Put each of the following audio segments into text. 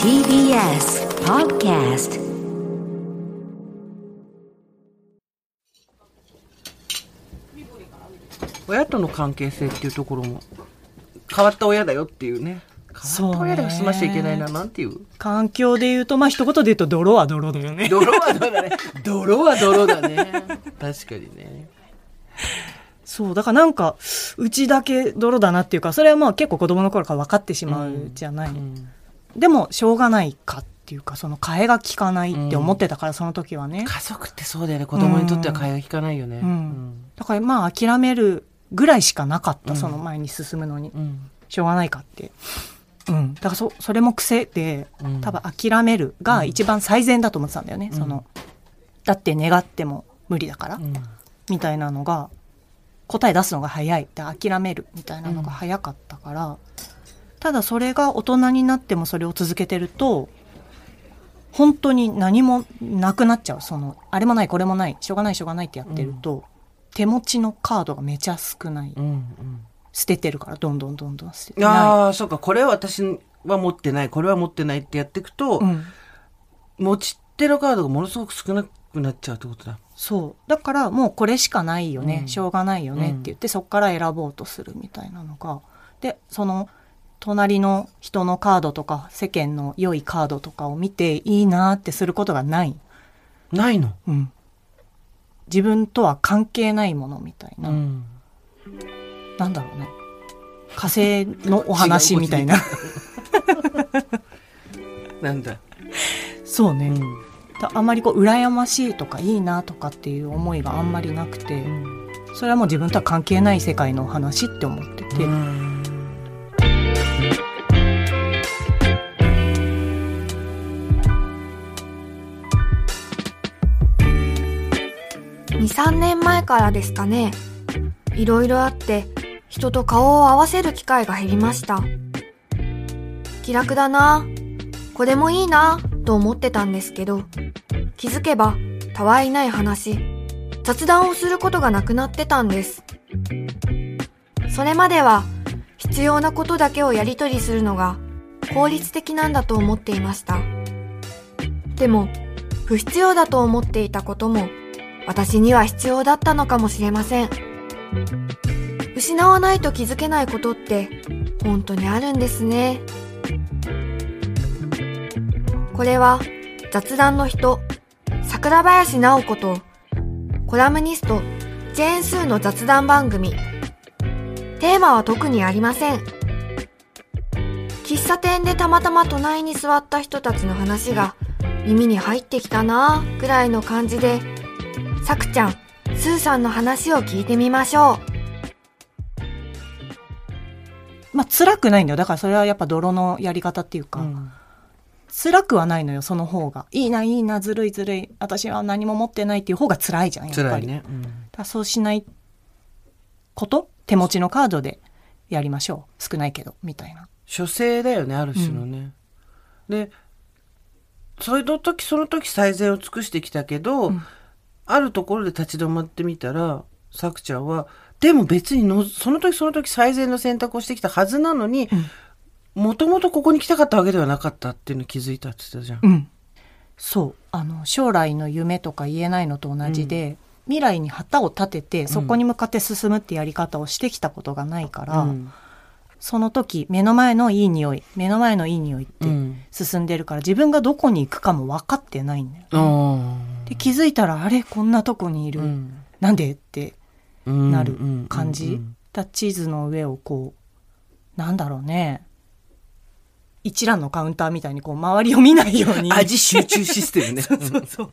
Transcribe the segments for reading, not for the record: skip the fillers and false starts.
TBS Podcast。 親との関係性っていうところも変わった親だよっていうね、変わった親では済ましちゃいけないななんていう環境で言うと、まあ一言で言うと泥は泥だよね。泥は泥だね。泥は泥だね。確かにね。そうだからなんかうちだけ泥だなっていうか、それはまあ結構子供の頃から分かってしまうじゃない、うん、でもしょうがないかっていうか、その替えが利かないって思ってたから、うん、その時はね、家族ってそうだよね、子供にとっては替えが利かないよね、うんうん、だからまあ諦めるぐらいしかなかった、うん、その前に進むのに、うん、しょうがないかって、うん、だから それも癖で、うん、多分諦めるが一番最善だと思ってたんだよね、うん、そのだって願っても無理だから、うん、みたいなのが、答え出すのが早いで諦めるみたいなのが早かったから、うん、ただそれが大人になってもそれを続けてると本当に何もなくなっちゃう、そのあれもないこれもないしょうがないしょうがないってやってると、うん、手持ちのカードがめちゃ少ない、うんうん、捨ててるからどんどんどんどん捨てて、ああそうか、これは私は持ってないこれは持ってないってやっていくと、うん、持ち手のカードがものすごく少なくなっちゃうってことだ。そうだからもうこれしかないよね、うん、しょうがないよねって言って、うん、そっから選ぼうとするみたいなのが、でその隣の人のカードとか世間の良いカードとかを見ていいなってすることがないの、うん、自分とは関係ないものみたいな、うん、なんだろうね、火星のお話みたいななんだそうね、うん、あんまりこう羨ましいとかいいなとかっていう思いがあんまりなくて、それはもう自分とは関係ない世界の話って思ってて、2,3 年前からですかね、いろいろあって人と顔を合わせる機会が減りました。気楽だな、これもいいなと思ってたんですけど、気づけばたわいない話、雑談をすることがなくなってたんです。それまでは必要なことだけをやり取りするのが効率的なんだと思っていました。でも不必要だと思っていたことも私には必要だったのかもしれません。失わないと気づけないことって本当にあるんですね。これは雑談の人、桜林直子とコラムニストジェーンスーの雑談番組。テーマは特にありません。喫茶店でたまたま隣に座った人たちの話が耳に入ってきたなぁくらいの感じで、さくちゃん、スーさんの話を聞いてみましょう。まあ辛くないんだよ。だからそれはやっぱ泥のやり方っていうか、うん、辛くはないのよ、その方が。いいないいな、ずるいずるい、私は何も持ってないっていう方が辛いじゃん、やっぱり。辛いね、うん、だそうしないこと、手持ちのカードでやりましょう、少ないけどみたいな書生だよね、ある種のね、うん、でその時最善を尽くしてきたけど、うん、あるところで立ち止まってみたら、さくちゃんはでも別にその時最善の選択をしてきたはずなのに、うん、もともとここに来たかったわけではなかったっていうの気づいたって言ってたじゃん、うん、そう、将来の夢とか言えないのと同じで、うん、未来に旗を立ててそこに向かって進むってやり方をしてきたことがないから、うん、その時目の前のいい匂いって進んでるから、自分がどこに行くかも分かってないんだよ、ね、で気づいたらあれこんなとこにいる、うん、なんでってなる感じ、うんうんうんうん、だ地図の上をこうなんだろうね、一覧のカウンターみたいにこう周りを見ないように味集中システムねそう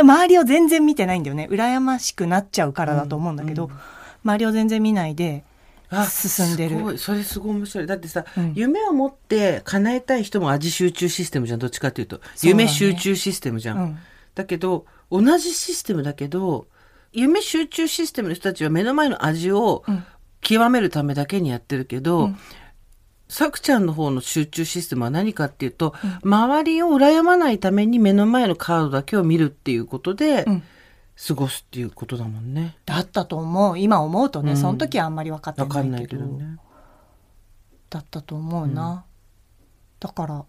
周りを全然見てないんだよね、羨ましくなっちゃうからだと思うんだけど、うんうん、周りを全然見ないで進んでる。すごい、それすごい面白い。だってさ、うん、夢を持って叶えたい人も味集中システムじゃん、どっちかっていうと夢集中システムじゃん、うん、だけど同じシステムだけど、夢集中システムの人たちは目の前の味を極めるためだけにやってるけど、うん、さくちゃんの方の集中システムは何かっていうと、うん、周りを羨まないために目の前のカードだけを見るっていうことで、うん、過ごすっていうことだもんね。だったと思う、今思うとね、うん、その時はあんまり分かってないけど、分かんないけどね、だったと思うな、うん、だから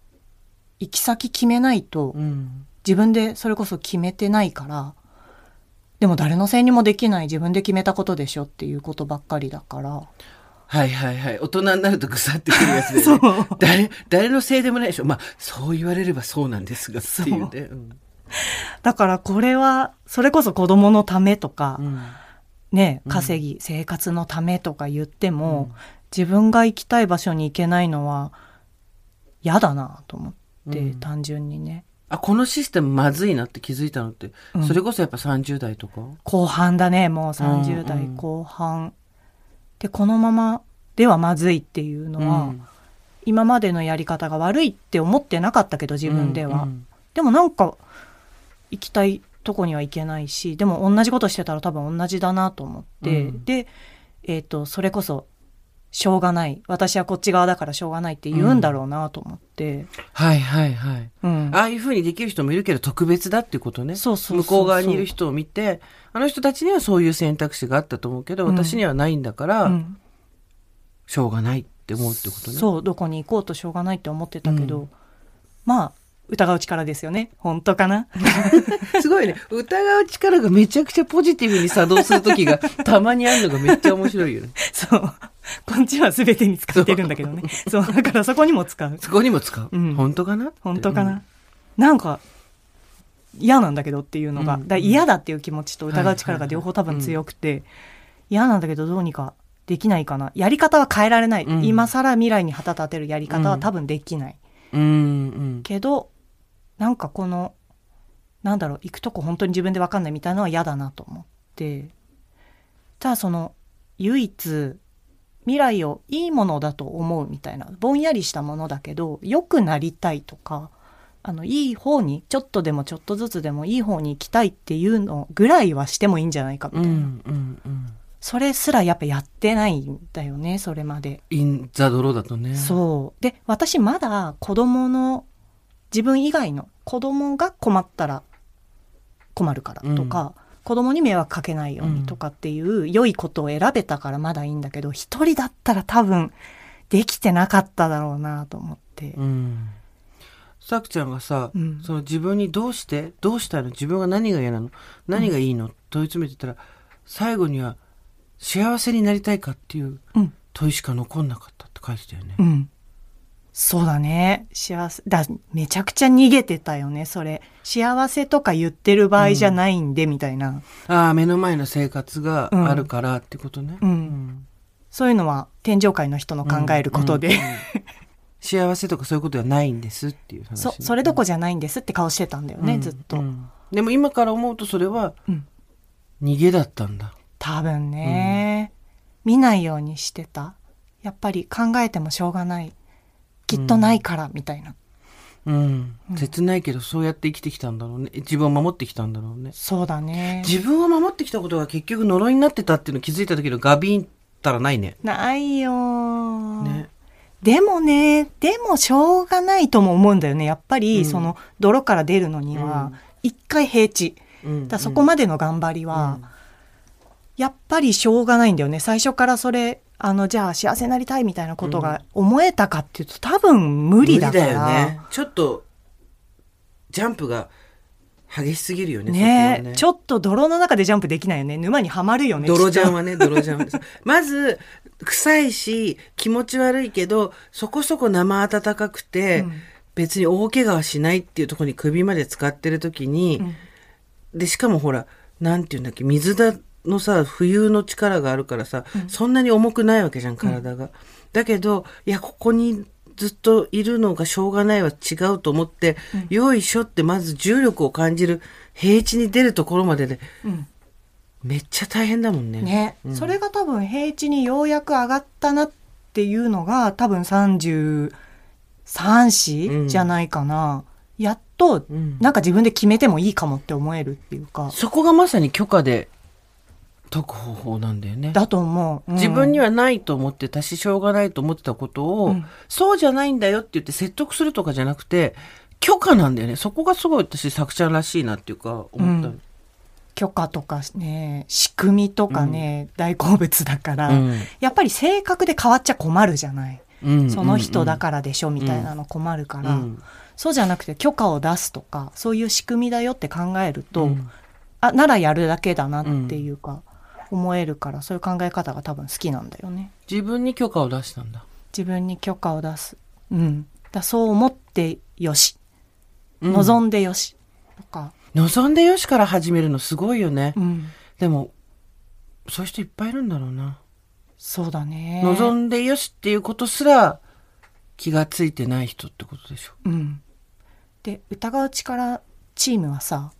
行き先決めないと、うん、自分でそれこそ決めてないから、でも誰のせいにもできない自分で決めたことでしょっていうことばっかりだから、はいはいはい、大人になるとぐさってくるやつで、ね、そう、誰のせいでもないでしょ、まあそう言われればそうなんですがっていうね、うん、だからこれはそれこそ子供のためとか、うん、ね、稼ぎ、うん、生活のためとか言っても、うん、自分が行きたい場所に行けないのは嫌だなと思って、うん、単純にね、あ、このシステムまずいなって気づいたのって、うん、それこそやっぱ30代とか後半だね、もう30代後半、うんうんでこのままではまずいっていうのは、うん、今までのやり方が悪いって思ってなかったけど自分では、うんうん、でもなんか行きたいとこには行けないし、でも同じことしてたら多分同じだなと思って、うん、で、それこそしょうがない、私はこっち側だからしょうがないって言うんだろうなと思って、うん、はいはいはい、うん、ああいう風にできる人もいるけど特別だっていうことね、そうそうそうそう、向こう側にいる人を見て、あの人たちにはそういう選択肢があったと思うけど、うん、私にはないんだから、うん、しょうがないって思うってことね、そう、どこに行こうとしょうがないって思ってたけど、うん、まあ疑う力ですよね。本当かなすごいね。疑う力がめちゃくちゃポジティブに作動する時がたまにあるのがめっちゃ面白いよね。そう。こっちは全てに使ってるんだけどね。そう。だからそこにも使う。そこにも使う。うん、本当かな？本当かな、うん、なんか嫌なんだけどっていうのが、だ嫌だっていう気持ちと疑う力が両方多分強くて、嫌なんだけどどうにかできないかな。やり方は変えられない。うん、今更未来に旗立てるやり方は多分できない。うんうん、けど、なんかこのなんだろう、行くとこ本当に自分で分かんないみたいなのは嫌だなと思って、ただその唯一未来をいいものだと思うみたいなぼんやりしたものだけど、良くなりたいとか、いい方にちょっとでもちょっとずつでもいい方に行きたいっていうのぐらいはしてもいいんじゃないかみたいな、うんうんうん、それすらやっぱやってないんだよね、それまでインザドロだとね。そうで、私まだ子供の自分以外の子供が困ったら困るからとか、うん、子供に迷惑かけないようにとかっていう良いことを選べたからまだいいんだけど、一人だったら多分できてなかっただろうなと思って、うん、さくちゃんがさ、うん、その自分にどうしたの、自分が何が嫌なの、何がいいの、うん、問い詰めてたら最後には幸せになりたいかっていう問いしか残んなかったって書いてたよね、うんうん、そうだね。幸せだ、めちゃくちゃ逃げてたよね、それ。幸せとか言ってる場合じゃないんで、うん、みたいな。ああ、目の前の生活があるからってことね、うんうん、そういうのは天上界の人の考えることで、うんうんうん、幸せとかそういうことはないんですっていう話、ね、それどこじゃないんですって顔してたんだよね、うん、ずっと、うん、でも今から思うとそれは逃げだったんだ、多分ね、うん、見ないようにしてた、やっぱり考えてもしょうがない、きっとないからみたいな、うんうん、切ないけどそうやって生きてきたんだろうね、自分を守ってきたんだろうね。そうだね、自分を守ってきたことが結局呪いになってたっていうの気づいた時のガビンったらないね、ないよ、ね、でもしょうがないとも思うんだよね、やっぱり、うん、その泥から出るのには一回平地、うん、だそこまでの頑張りは、うん、やっぱりしょうがないんだよね、最初からそれじゃあ幸せになりたいみたいなことが思えたかっていうと、多分無理だから、無理だよね、ちょっとジャンプが激しすぎるよ ね、ちょっと泥の中でジャンプできないよね、沼にはまるよね、泥ジャンはね、泥ジャンはまず臭いし気持ち悪いけどそこそこ生温かくて、うん、別に大怪我はしないっていうところに首まで使ってる時に、うん、でしかもほらなんていうんだっけ、水だのさ冬の力があるからさ、うん、そんなに重くないわけじゃん体が、うん、だけどいやここにずっといるのがしょうがないは違うと思って、うん、よいしょってまず重力を感じる平地に出るところまでで、うん、めっちゃ大変だもんね、ね、うん、それが多分平地にようやく上がったなっていうのが多分33、4じゃないかな、うん、やっとなんか自分で決めてもいいかもって思えるっていうか、うん、そこがまさに許可で解く方法なんだよね、だと思う、うん、自分にはないと思ってたししょうがないと思ってたことを、うん、そうじゃないんだよって言って説得するとかじゃなくて許可なんだよね、そこがすごい私作者らしいなっていうか思った、うん、許可とかね、仕組みとかね、うん、大好物だから、うん、やっぱり性格で変わっちゃ困るじゃない、その人だからでしょみたいなの困るから、そうじゃなくて許可を出すとかそういう仕組みだよって考えると、あ、ならやるだけだなっていうか、思えるから、そういう考え方が多分好きなんだよね。自分に許可を出したんだ。自分に許可を出す、だ、そう思ってよし、望んでよしとか、望んでよしから始めるのすごいよね、でもそういう人いっぱいいるんだろうな。そうだね。望んでよしっていうことすら気がついてない人ってことでしょ。で、疑う力チームはさ、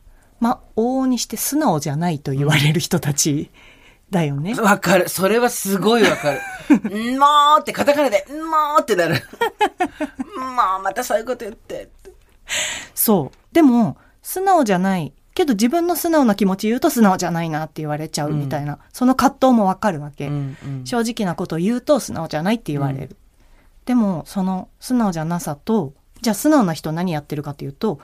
往々にして素直じゃないと言われる人たちだよね。わかる。それはすごいわかる。もうってカタカナでもうってなる。もうまたそういうこと言って。そう。でも素直じゃない。けど自分の素直な気持ち言うと素直じゃないなって言われちゃうみたいな、その葛藤もわかるわけ、正直なことを言うと素直じゃないって言われる、でもその素直じゃなさと、じゃあ素直な人何やってるかというと、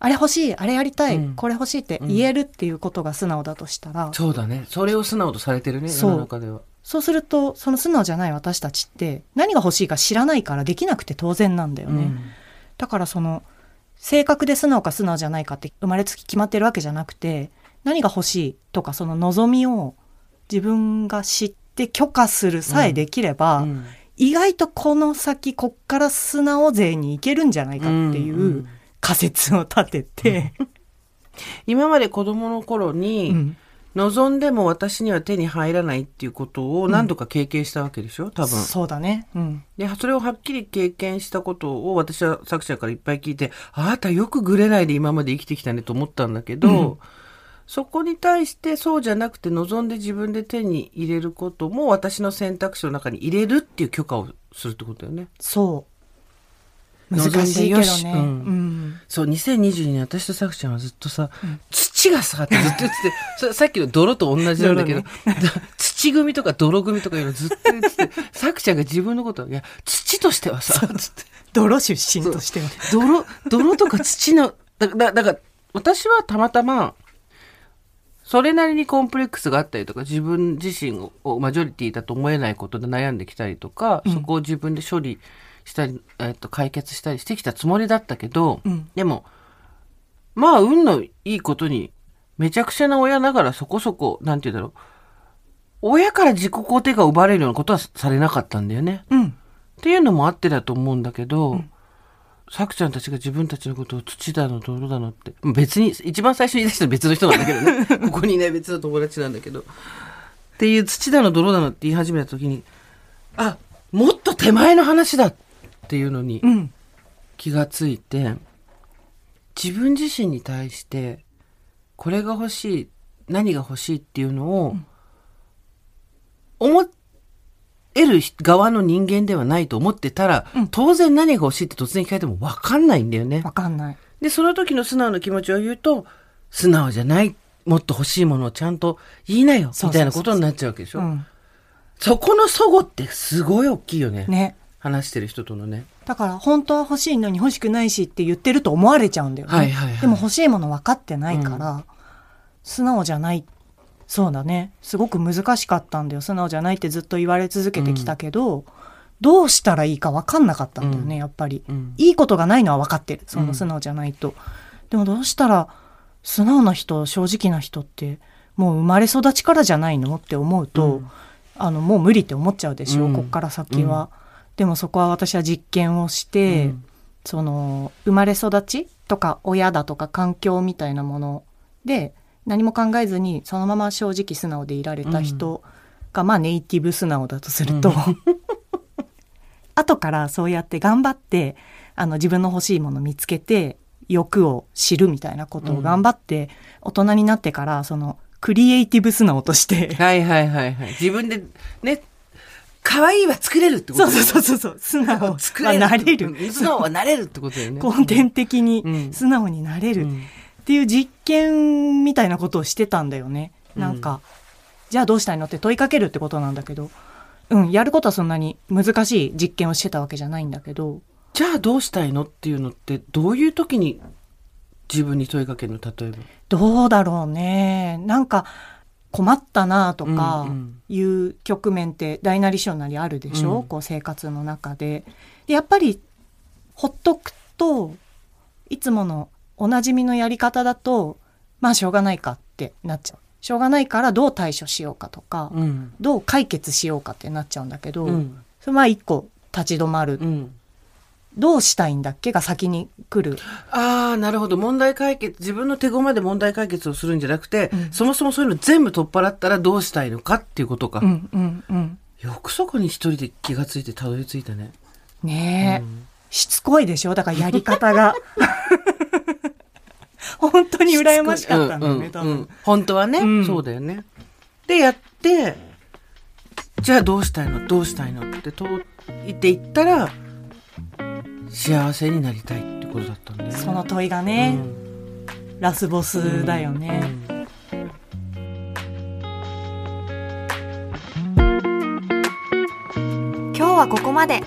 あれ欲しい、あれやりたい、これ欲しいって言えるっていうことが素直だとしたら、そうだね、それを素直とされてるね、世の中では。そうするとその素直じゃない私たちって何が欲しいか知らないからできなくて当然なんだよね、だからその性格で素直か素直じゃないかって生まれつき決まってるわけじゃなくて、何が欲しいとかその望みを自分が知って許可するさえできれば、意外とこの先こっから素直勢に行けるんじゃないかっていう仮説を立てて、今まで子供の頃に、望んでも私には手に入らないっていうことを何度か経験したわけでしょ、多分。そうだね、で、それをはっきり経験したことを私は作者からいっぱい聞いて、あなたよくグレないで今まで生きてきたねと思ったんだけど、そこに対してそうじゃなくて望んで自分で手に入れることも私の選択肢の中に入れるっていう許可をするってことだよね。そう。難しいけどね。そう、2022年私と作ちゃんはずっとさ、土がさってずっと言ってて、それさっきの泥と同じなんだけど、土組とか泥組とかいうのずっと言ってて、作ちゃんが自分のことを、いや、土としてはさ、泥出身としては。泥とか土の、だから私はたまたま、それなりにコンプレックスがあったりとか、自分自身をマジョリティだと思えないことで悩んできたりとか、そこを自分で処理したり、解決したりしてきたつもりだったけど、でも運のいいことにめちゃくちゃな親ながらそこそこなんて言うんだろう、親から自己肯定が奪われるようなことはされなかったんだよね、っていうのもあってだと思うんだけど、さくちゃんたちが自分たちのことを土だの泥だのって、別に一番最初に言い出した別の人なんだけどねここにいない別の友達なんだけどっていう、土だの泥だのって言い始めた時に、あ、もっと手前の話だっていうのに気がついて、自分自身に対してこれが欲しい、何が欲しいっていうのを思える側の人間ではないと思ってたら、当然何が欲しいって突然聞かれても分かんないんだよね。分かんない。で、その時の素直な気持ちを言うと、素直じゃない、もっと欲しいものをちゃんと言いなよみたいなことになっちゃうわけでしょ。そこの齟齬ってすごい大きいよね。話してる人とのね。だから本当は欲しいのに欲しくないしって言ってると思われちゃうんだよね。でも欲しいもの分かってないから、素直じゃない。そうだね。すごく難しかったんだよ。素直じゃないってずっと言われ続けてきたけど、どうしたらいいか分かんなかったんだよね、やっぱり、いいことがないのは分かってる。その素直じゃないと。でもどうしたら素直な人、正直な人ってもう生まれ育ちからじゃないのって思うと、もう無理って思っちゃうでしょ、こっから先は。でもそこは私は実験をして、その生まれ育ちとか親だとか環境みたいなもので何も考えずにそのまま正直素直でいられた人が、ネイティブ素直だとすると、後からそうやって頑張って自分の欲しいもの見つけて欲を知るみたいなことを頑張って、大人になってからそのクリエイティブ素直として自分でね、可愛いは作れるってことだよね。そう。素直はなれる。素直はなれるってことだよね。根底的に素直になれるっていう実験みたいなことをしてたんだよね。なんか、じゃあどうしたいのって問いかけるってことなんだけど、やることはそんなに難しい実験をしてたわけじゃないんだけど。じゃあどうしたいのっていうのってどういう時に自分に問いかけるの、例えば。どうだろうね。なんか、困ったなとかいう局面って大なり小なりあるでしょ、こう生活の中で。でやっぱりほっとくといつものおなじみのやり方だとまあしょうがないかってなっちゃう。しょうがないからどう対処しようかとか、どう解決しようかってなっちゃうんだけど、それまあ一個立ち止まる、どうしたいんだっけが先に来る。ああ、なるほど。問題解決、自分の手駒で問題解決をするんじゃなくて、そもそもそういうの全部取っ払ったらどうしたいのかっていうことか。よくそこに一人で気がついてたどり着いたね。ねえ、しつこいでしょ。だからやり方が本当に羨ましかったんだよね、多分、本当はね、そうだよね。でやってじゃあどうしたいのどうしたいのって問いていったら幸せになりたいってことだったんだよね。その問いがね、ラスボスだよね、今日はここまで。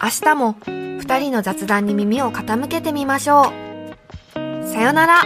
明日も2人の雑談に耳を傾けてみましょう。さよなら。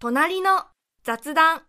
隣の雑談。